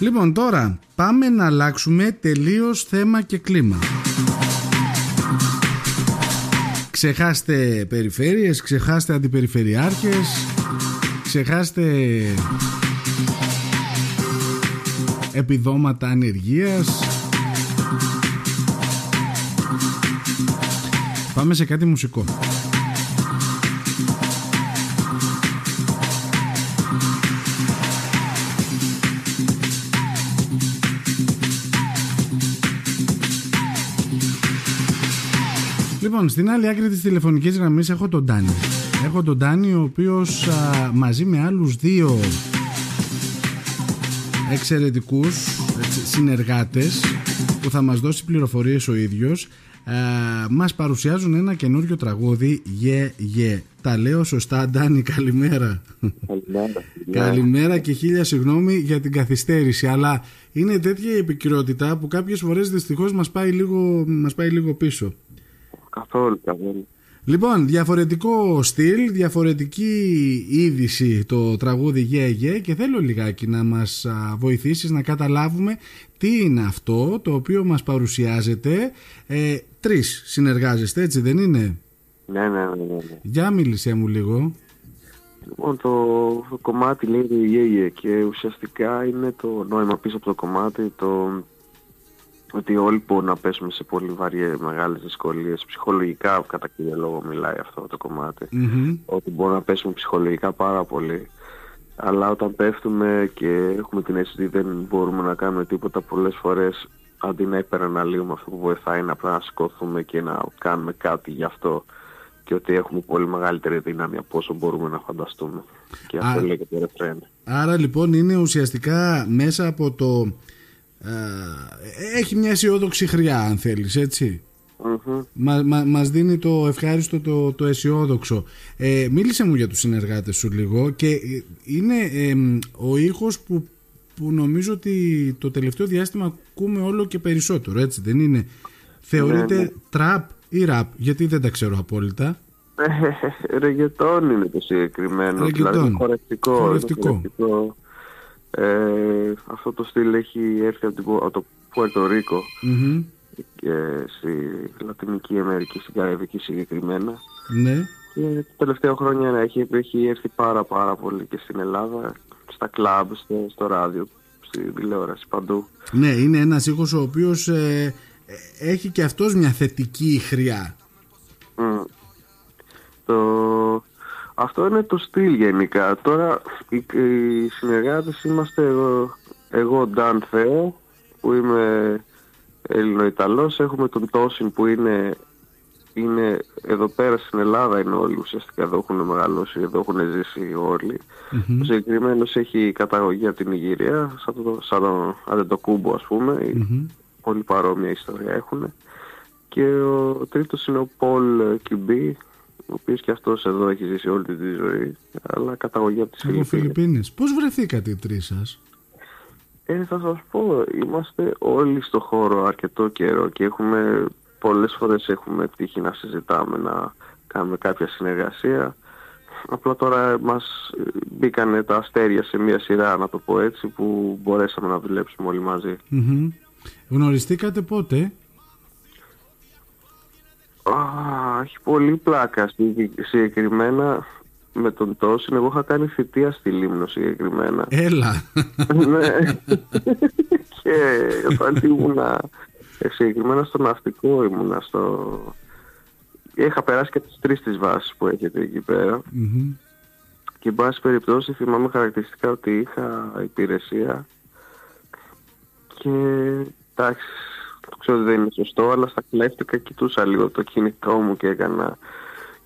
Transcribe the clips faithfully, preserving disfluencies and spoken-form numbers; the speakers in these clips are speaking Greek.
Λοιπόν, τώρα πάμε να αλλάξουμε τελείως θέμα και κλίμα. Ξεχάστε περιφέρειες, ξεχάστε αντιπεριφερειάρχες, ξεχάστε επιδόματα ανεργίας. Πάμε σε κάτι μουσικό. Λοιπόν, στην άλλη άκρη της τηλεφωνικής γραμμής έχω τον Ντάνη. Έχω τον Ντάνη, ο οποίος α, μαζί με άλλους δύο εξαιρετικούς συνεργάτες που θα μας δώσει πληροφορίες ο ίδιος, α, μας παρουσιάζουν ένα καινούριο τραγούδι, Yeye. Yeah, yeah. Τα λέω σωστά, Ντάνη? Καλημέρα. Καλημέρα. Καλημέρα και χίλια συγγνώμη για την καθυστέρηση, αλλά είναι τέτοια η επικαιρότητα που κάποιες φορές δυστυχώς μας πάει λίγο, μας πάει λίγο πίσω. Καθόλου, καθόλου. Λοιπόν, διαφορετικό στυλ, διαφορετική είδηση το τραγούδι Γέγε yeah, yeah, και θέλω λιγάκι να μας α, βοηθήσεις να καταλάβουμε τι είναι αυτό το οποίο μας παρουσιάζεται. ε, Τρεις συνεργάζεστε, έτσι δεν είναι? Ναι, ναι, ναι, ναι. Για μίλησέ μου λίγο. Λοιπόν, το, το κομμάτι λέγεται Γέγε yeah, yeah, και ουσιαστικά είναι το νόημα πίσω από το κομμάτι, το ότι όλοι μπορούν να πέσουμε σε πολύ βαριές μεγάλες δυσκολίες, ψυχολογικά κατά κύριο λόγο μιλάει αυτό το κομμάτι, mm-hmm. ότι μπορούν να πέσουμε ψυχολογικά πάρα πολύ, αλλά όταν πέφτουμε και έχουμε την αίσθηση ότι δεν μπορούμε να κάνουμε τίποτα, πολλές φορές αντί να υπεραναλύουμε, αυτό που βοηθάει είναι απλά να σηκωθούμε και να κάνουμε κάτι γι' αυτό, και ότι έχουμε πολύ μεγαλύτερη δύναμη από όσο μπορούμε να φανταστούμε, και αυτό λέει και το ρεφρέν. Άρα λοιπόν είναι ουσιαστικά μέσα από το... έχει μια αισιόδοξη χρειά, αν θέλεις, έτσι. Mm-hmm. μα, μα, Μας δίνει το ευχάριστο, το, το αισιόδοξο. ε, Μίλησε μου για τους συνεργάτες σου λίγο. Και είναι ε, ο ήχος που, που νομίζω ότι το τελευταίο διάστημα ακούμε όλο και περισσότερο, έτσι δεν είναι? Θεωρείται trap ή rap? Γιατί δεν τα ξέρω απόλυτα. Ρεγγετόν είναι το συγκεκριμένο. Δηλαδή χορευτικό. Ε, αυτό το στυλ έχει έρθει από το Πουερτορίκο mm-hmm. και στη Λατινική Αμερική, στην Καραϊβική συγκεκριμένα. Ναι. Και τα τελευταία χρόνια έχει, έχει έρθει πάρα πάρα πολύ και στην Ελλάδα, στα κλαμπ, στο, στο ράδιο, στην τηλεόραση, παντού. Ναι, είναι ένας ήχος ο οποίος ε, έχει και αυτός μια θετική χρειά. Mm. Το... Αυτό είναι το στυλ γενικά. Τώρα οι, οι συνεργάτες είμαστε εγώ, εγώ Dan Theo, που είμαι Ελληνοϊταλός. Έχουμε τον Tosin που είναι, είναι εδώ πέρα στην Ελλάδα, είναι όλοι ουσιαστικά, εδώ έχουν μεγαλώσει, εδώ έχουν ζήσει όλοι. Mm-hmm. Ο συγκεκριμένος έχει καταγωγή από την Ιγυρία, σαν το, σαν το Αντετοκούμπο ας πούμε, mm-hmm. πολύ παρόμοια ιστορία έχουν. Και ο, ο τρίτος είναι ο Paul κιου μπι, ο οποίος και αυτός εδώ έχει ζήσει όλη τη ζωή, αλλά καταγωγή από τις Φιλιππίνες. Φιλιππίνες. Πώς βρεθήκατε οι τρεις σας? Ε, θα σας πω, είμαστε όλοι στο χώρο αρκετό καιρό και έχουμε, πολλές φορές έχουμε τύχει να συζητάμε, να κάνουμε κάποια συνεργασία. Απλά τώρα μας μπήκανε τα αστέρια σε μια σειρά, να το πω έτσι, που μπορέσαμε να δουλέψουμε όλοι μαζί. Mm-hmm. Γνωριστήκατε πότε? Ah, έχει πολύ πλάκα. Συγκεκριμένα με τον Tosin, εγώ είχα κάνει φοιτεία στη Λίμνο συγκεκριμένα. Έλα. Ναι. Και όταν ήμουνα συγκεκριμένα στο ναυτικό, ήμουνα στο... είχα περάσει και τις τρεις τις βάσεις που έχετε εκεί πέρα. Mm-hmm. Και εν πάση περιπτώσει θυμάμαι χαρακτηριστικά ότι είχα υπηρεσία. Και εντάξει, το ξέρω ότι δεν είναι σωστό, αλλά στα κλέφτηκα κοιτούσα λίγο το κινητό μου και έκανα.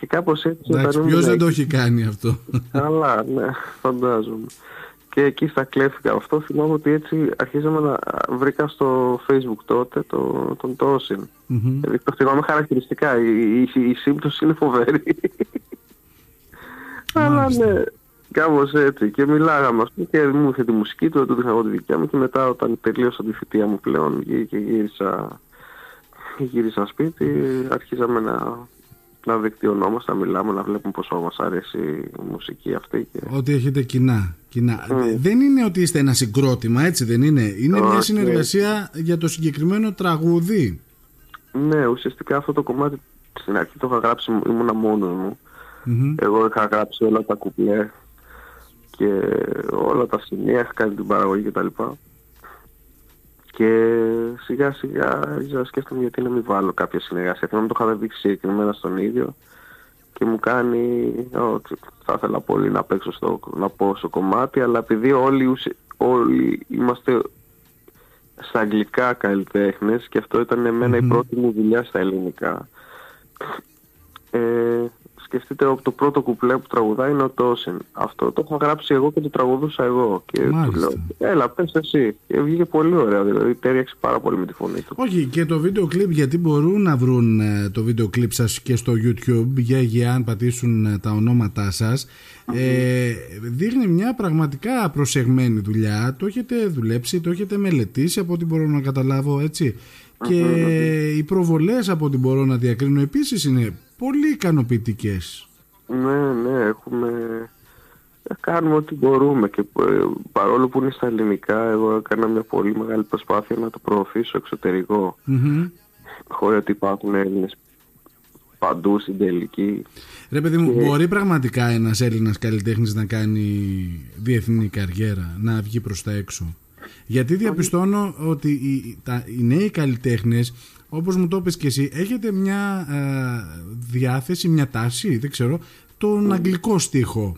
Και κάπως έτσι... Εντάξει, ποιος δεν το έχει κάνει αυτό? Αλλά ναι, φαντάζομαι. Και εκεί στα κλέφτηκα αυτό, θυμάμαι ότι έτσι αρχίζαμε να... βρήκα στο Facebook τότε το... τον Tosin. Mm-hmm. Δηλαδή το θυμάμαι χαρακτηριστικά, η, η... η σύμπτωση είναι φοβερή. Αλλά ναι, κάπως έτσι. Και μιλάγαμε, ας πούμε, και μου είχε τη μουσική του, τότε είχα εγώ τη δικιά μου, και μετά όταν τελείωσα τη φοιτεία μου πλέον και γύρισα, γύρισα σπίτι, αρχίσαμε να να δικτυωνόμαστε, να μιλάμε, να βλέπουμε πόσο μας αρέσει η μουσική αυτή. Και... Ότι έχετε κοινά. κοινά. Mm. Δεν είναι ότι είστε ένα συγκρότημα, έτσι δεν είναι. Είναι okay. μια συνεργασία για το συγκεκριμένο τραγούδι. Ναι, ουσιαστικά αυτό το κομμάτι στην αρχή το είχα γράψει, ήμουνα μόνος μου. Mm-hmm. Εγώ είχα γράψει όλα τα κουπλέ και όλα τα σημεία, είχα κάνει την παραγωγή κτλ. Και σιγά σιγά σκέφτομαι γιατί να μην βάλω κάποια συνεργασία. Θέλω να το είχα δείξει συγκεκριμένα στον ίδιο και μου κάνει ότι θα ήθελα πολύ να παίξω στο, να πω στο κομμάτι, αλλά επειδή όλοι, όλοι είμαστε στα αγγλικά καλλιτέχνες και αυτό ήταν εμένα mm-hmm. η πρώτη μου δουλειά στα ελληνικά. Ε, σκεφτείτε ότι το πρώτο κουπλέ που τραγουδάει είναι ο Tosin. Αυτό το έχω γράψει εγώ και το τραγουδούσα εγώ. Και του λέω, έλα, πες εσύ. Και βγήκε πολύ ωραία, δηλαδή τέριαξε πάρα πολύ με τη φωνή του. Όχι, και το βίντεο κλιπ, γιατί μπορούν να βρουν το βίντεο κλιπ σας και στο YouTube, για, για αν πατήσουν τα ονόματά σας. Mm-hmm. Ε, δείχνει μια πραγματικά προσεγμένη δουλειά. Το έχετε δουλέψει, το έχετε μελετήσει από ό,τι μπορώ να καταλάβω, έτσι. Και mm-hmm. οι προβολές από ό,τι μπορώ να διακρίνω επίσης είναι πολύ ικανοποιητικές. Ναι, ναι, έχουμε... κάνουμε ό,τι μπορούμε και παρόλο που είναι στα ελληνικά εγώ έκανα μια πολύ μεγάλη προσπάθεια να το προωθήσω εξωτερικό mm-hmm. χωρίς ότι υπάρχουν Έλληνες παντού στην τελική. Ρε παιδί μου, και... μπορεί πραγματικά ένας Έλληνας καλλιτέχνης να κάνει διεθνή καριέρα, να βγει προς τα έξω? Γιατί διαπιστώνω ότι οι, τα, οι νέοι καλλιτέχνες, όπως μου το είπες και εσύ, έχετε μια ε, διάθεση, μια τάση, δεν ξέρω, τον mm. αγγλικό στίχο.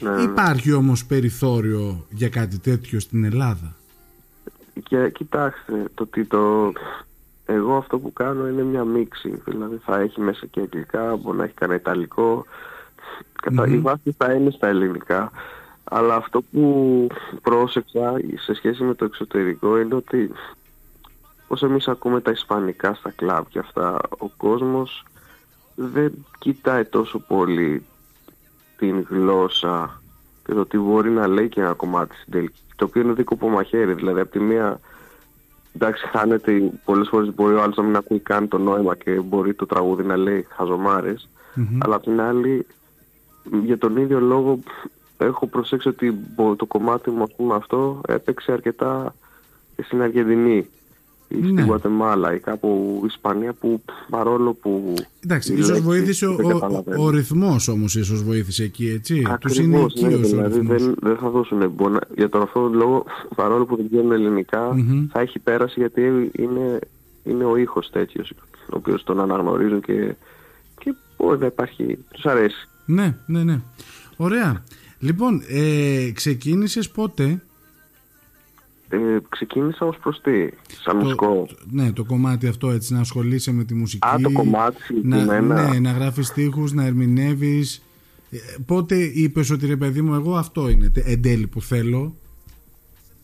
Ναι. Υπάρχει όμως περιθώριο για κάτι τέτοιο στην Ελλάδα? Και, κοιτάξτε, το τι το... εγώ αυτό που κάνω είναι μια μίξη. Δηλαδή θα έχει μέσα και αγγλικά, μπορεί να έχει κανένα ιταλικό. Mm-hmm. Η βάση θα είναι στα ελληνικά. Αλλά αυτό που πρόσεξα σε σχέση με το εξωτερικό είναι ότι όσο εμείς ακούμε τα ισπανικά στα κλαμπ και αυτά, ο κόσμος δεν κοιτάει τόσο πολύ την γλώσσα και το τι μπορεί να λέει και ένα κομμάτι στην τελική, το οποίο είναι δίκοπο μαχαίρι. Δηλαδή από τη μία, εντάξει, χάνεται, πολλές φορές μπορεί ο άλλος να μην ακούει καν το νόημα και μπορεί το τραγούδι να λέει χαζομάρες, mm-hmm. αλλά απ' την άλλη για τον ίδιο λόγο έχω προσέξει ότι το κομμάτι μου, ας πούμε, αυτό έπαιξε αρκετά στην Αργεντινή ή ναι. στην Γουατεμάλα ή κάπου Ισπανία, που παρόλο που... Εντάξει, ίσως λέξη, βοήθησε ο, ο, ο ρυθμός όμως, ίσως βοήθησε εκεί, έτσι. Ακριβώς, τους είναι ναι, δηλαδή δεν, δεν θα δώσουν εμπονα. Για τον αυτό λόγο, παρόλο που δεν βγαίνουν ελληνικά, mm-hmm. θα έχει πέραση γιατί είναι, είναι ο ήχος τέτοιος, ο οποίος τον αναγνωρίζουν και, και μπορεί να υπάρχει, τους αρέσει. Ναι, ναι, ναι. Ωραία. Λοιπόν, ε, ξεκίνησες πότε? Ε, ξεκίνησα ως προστή, σαν το, μουσικό. Ναι, το κομμάτι αυτό, έτσι, να ασχολείσαι με τη μουσική. Α, το κομμάτι, να, ναι, να γράφεις στίχους, να ερμηνεύεις. Ε, πότε είπες ότι, ρε παιδί μου, εγώ αυτό είναι εν τέλει που θέλω?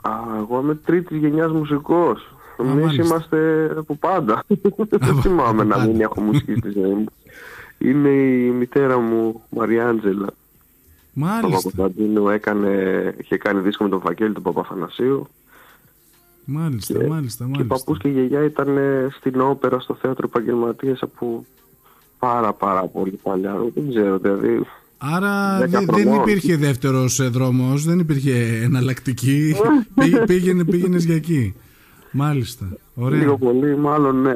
Α, εγώ είμαι τρίτης γενιάς μουσικός. Εμείς είμαστε από πάντα. Δεν θυμάμαι να μην έχω μουσική στη ζωή μου. Είναι η μητέρα μου, Μαριάντζελα. Μάλιστα. Παπακοπαντίνου έκανε, είχε κάνει δίσκο με τον Φαγγέλη του Παπαθανασίου. Μάλιστα, και, μάλιστα, μάλιστα. Και παππούς και γιαγιά ήταν στην όπερα, στο θέατρο επαγγελματίας από πάρα πάρα πολύ παλιά. Δεν ξέρω, δηλαδή. Άρα δε, δεν υπήρχε δεύτερος δρόμος, δεν υπήρχε εναλλακτική. Πήγαινε, πήγαινες για εκεί. Μάλιστα. Ωραία. Λίγο πολύ, μάλλον ναι.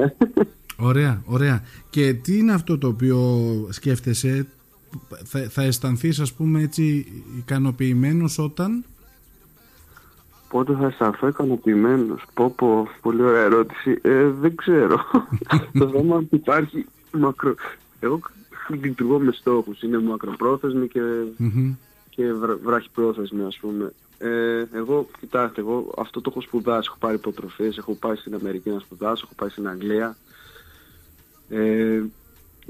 Ωραία, ωραία. Και τι είναι αυτό το οποίο σκέφτεσαι? Θα, θα αισθανθείς, ας πούμε, έτσι ικανοποιημένος όταν? Πότε θα αισθανθώ ικανοποιημένος? Πω πω, πολύ ωραία ερώτηση. ε, Δεν ξέρω. Το θέμα που υπάρχει μακρο... Εγώ λειτουργώ με στόχους. Είναι μακροπρόθεσμοι και, mm-hmm. και βρα... βραχυπρόθεσμοι, ας πούμε. ε, Εγώ, κοιτάξτε, εγώ αυτό το έχω σπουδάσει. Έχω πάρει υποτροφίες, έχω πάει στην Αμερική να σπουδάσω, έχω πάει στην Αγγλία. ε,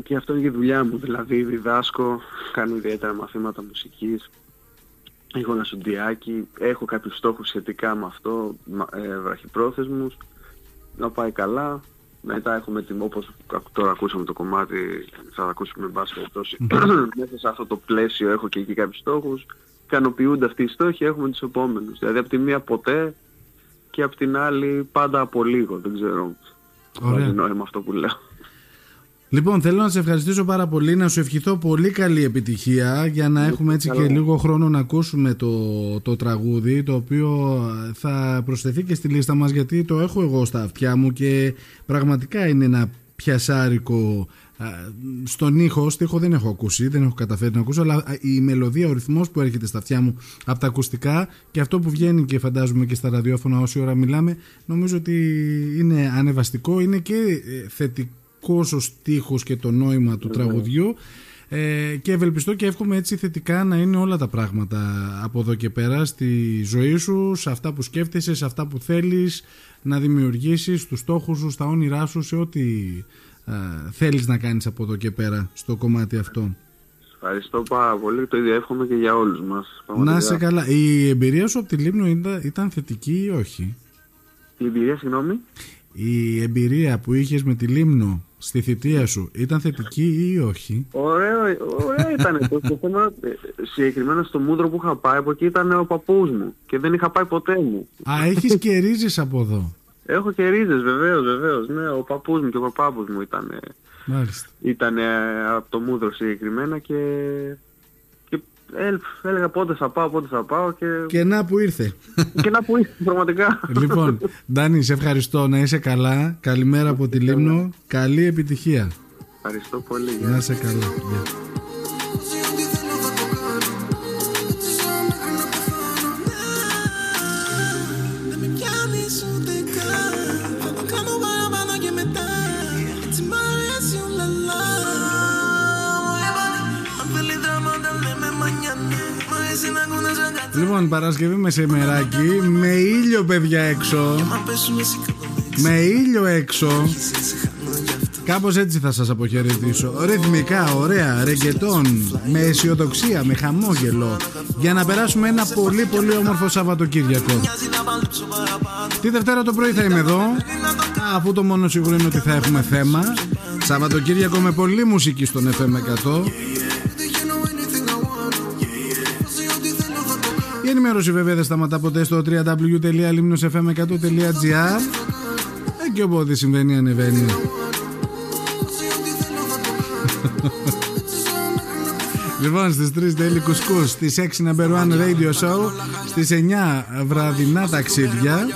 Και αυτό είναι και η δουλειά μου, δηλαδή διδάσκω, κάνω ιδιαίτερα μαθήματα μουσικής, έχω ένα σουντιάκι, έχω κάποιους στόχους σχετικά με αυτό, ε, βραχυπρόθεσμους, να πάει καλά. Μετά έχουμε, όπως τώρα ακούσαμε το κομμάτι, θα το ακούσουμε μπάσκετ, μέσα σε αυτό το πλαίσιο έχω και εκεί κάποιους στόχους, ικανοποιούνται αυτοί οι στόχοι, έχουμε τους επόμενους. Δηλαδή από τη μία ποτέ και από την άλλη πάντα από λίγο, δεν ξέρω. Ωραία. Βάζει νόημα αυτό που λέω. Λοιπόν, θέλω να σε ευχαριστήσω πάρα πολύ, να σου ευχηθώ πολύ καλή επιτυχία για να έχουμε έτσι καλό. Και λίγο χρόνο να ακούσουμε το, το τραγούδι, το οποίο θα προσθεθεί και στη λίστα μας, γιατί το έχω εγώ στα αυτιά μου και πραγματικά είναι ένα πιασάρικο στον ήχο. Στίχο δεν έχω ακούσει, δεν έχω καταφέρει να ακούσω, αλλά η μελωδία, ο ρυθμός που έρχεται στα αυτιά μου από τα ακουστικά και αυτό που βγαίνει και φαντάζομαι και στα ραδιόφωνα όση ώρα μιλάμε, νομίζω ότι είναι ανεβαστικό, είναι και θετικό ο στίχος και το νόημα του τραγουδιού, ε, και ευελπιστώ και εύχομαι έτσι θετικά να είναι όλα τα πράγματα από εδώ και πέρα στη ζωή σου, σε αυτά που σκέφτεσαι, σε αυτά που θέλεις να δημιουργήσεις, τους στόχους σου, στα όνειρά σου, σε ό,τι ε, θέλεις να κάνεις από εδώ και πέρα στο κομμάτι αυτό. Ευχαριστώ πάρα πολύ, το ίδιο εύχομαι και για όλους μας. Να σε καλά. Η εμπειρία σου από τη Λίμνο ήταν, ήταν θετική ή όχι? Η εμπειρία, συγγνώμη. Η εμπειρία που είχες με τη Λίμνο στη θητεία σου ήταν θετική ή όχι? Ωραίο, ωραίο ήταν. Συγκεκριμένα στο Μούδρο που είχα πάει, από εκεί ήταν ο παππούς μου και δεν είχα πάει ποτέ μου. Α, έχεις και ρίζες από εδώ? Έχω και ρίζες, βεβαίως, βεβαίως. Ναι, ο παππούς μου και ο παπάπους μου ήταν. Μάλιστα. Ήταν από το Μούδρο συγκεκριμένα και... έλεγα πότε θα πάω, πότε θα πάω και... και να που ήρθε. Και να που ήρθε, πραγματικά. Λοιπόν, Ντάνη, σε ευχαριστώ, να είσαι καλά. Καλημέρα από τη Λίμνο. Καλή επιτυχία. Ευχαριστώ πολύ. Να είσαι καλά. Λοιπόν, Παρασκευή μεσημεράκι, με ήλιο παιδιά έξω, με ήλιο έξω, κάπως έτσι θα σας αποχαιρετήσω. Ρυθμικά, ωραία, ρεγκετόν, με αισιοδοξία, με χαμόγελο, για να περάσουμε ένα πολύ πολύ όμορφο Σαββατοκύριακο. Τη Δευτέρα το πρωί θα είμαι εδώ, αφού το μόνο σίγουρο είναι ότι θα έχουμε θέμα. Σαββατοκύριακο με πολλή μουσική στον εφ εμ εκατό. Η ενημέρωση βέβαια δεν σταματά ποτέ στο double-u double-u double-u τελεία limnos f m εκατό τελεία gr. Εκεί οπότε συμβαίνει ανεβαίνει. Λοιπόν, στις τρεις Daily Couscous, στις έξι Number One Radio Show, στις εννιά βραδινά ταξίδια.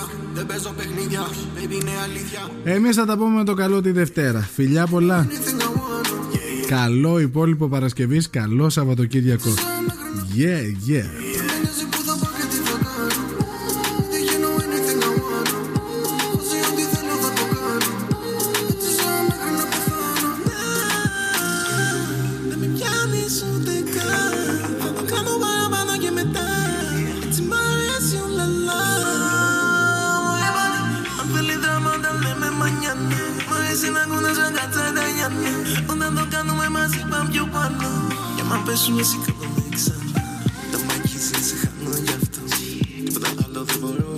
Εμείς θα τα πούμε με το καλό τη Δευτέρα. Φιλιά πολλά. Καλό υπόλοιπο Παρασκευής, καλό Σαββατοκύριακο. Yeah, yeah. Πέσουμε σε κάτω με εξάρτητα. Τα μάκησαν σε χάνω γι' αυτό. Τίποτα άλλο δεν μπορώ.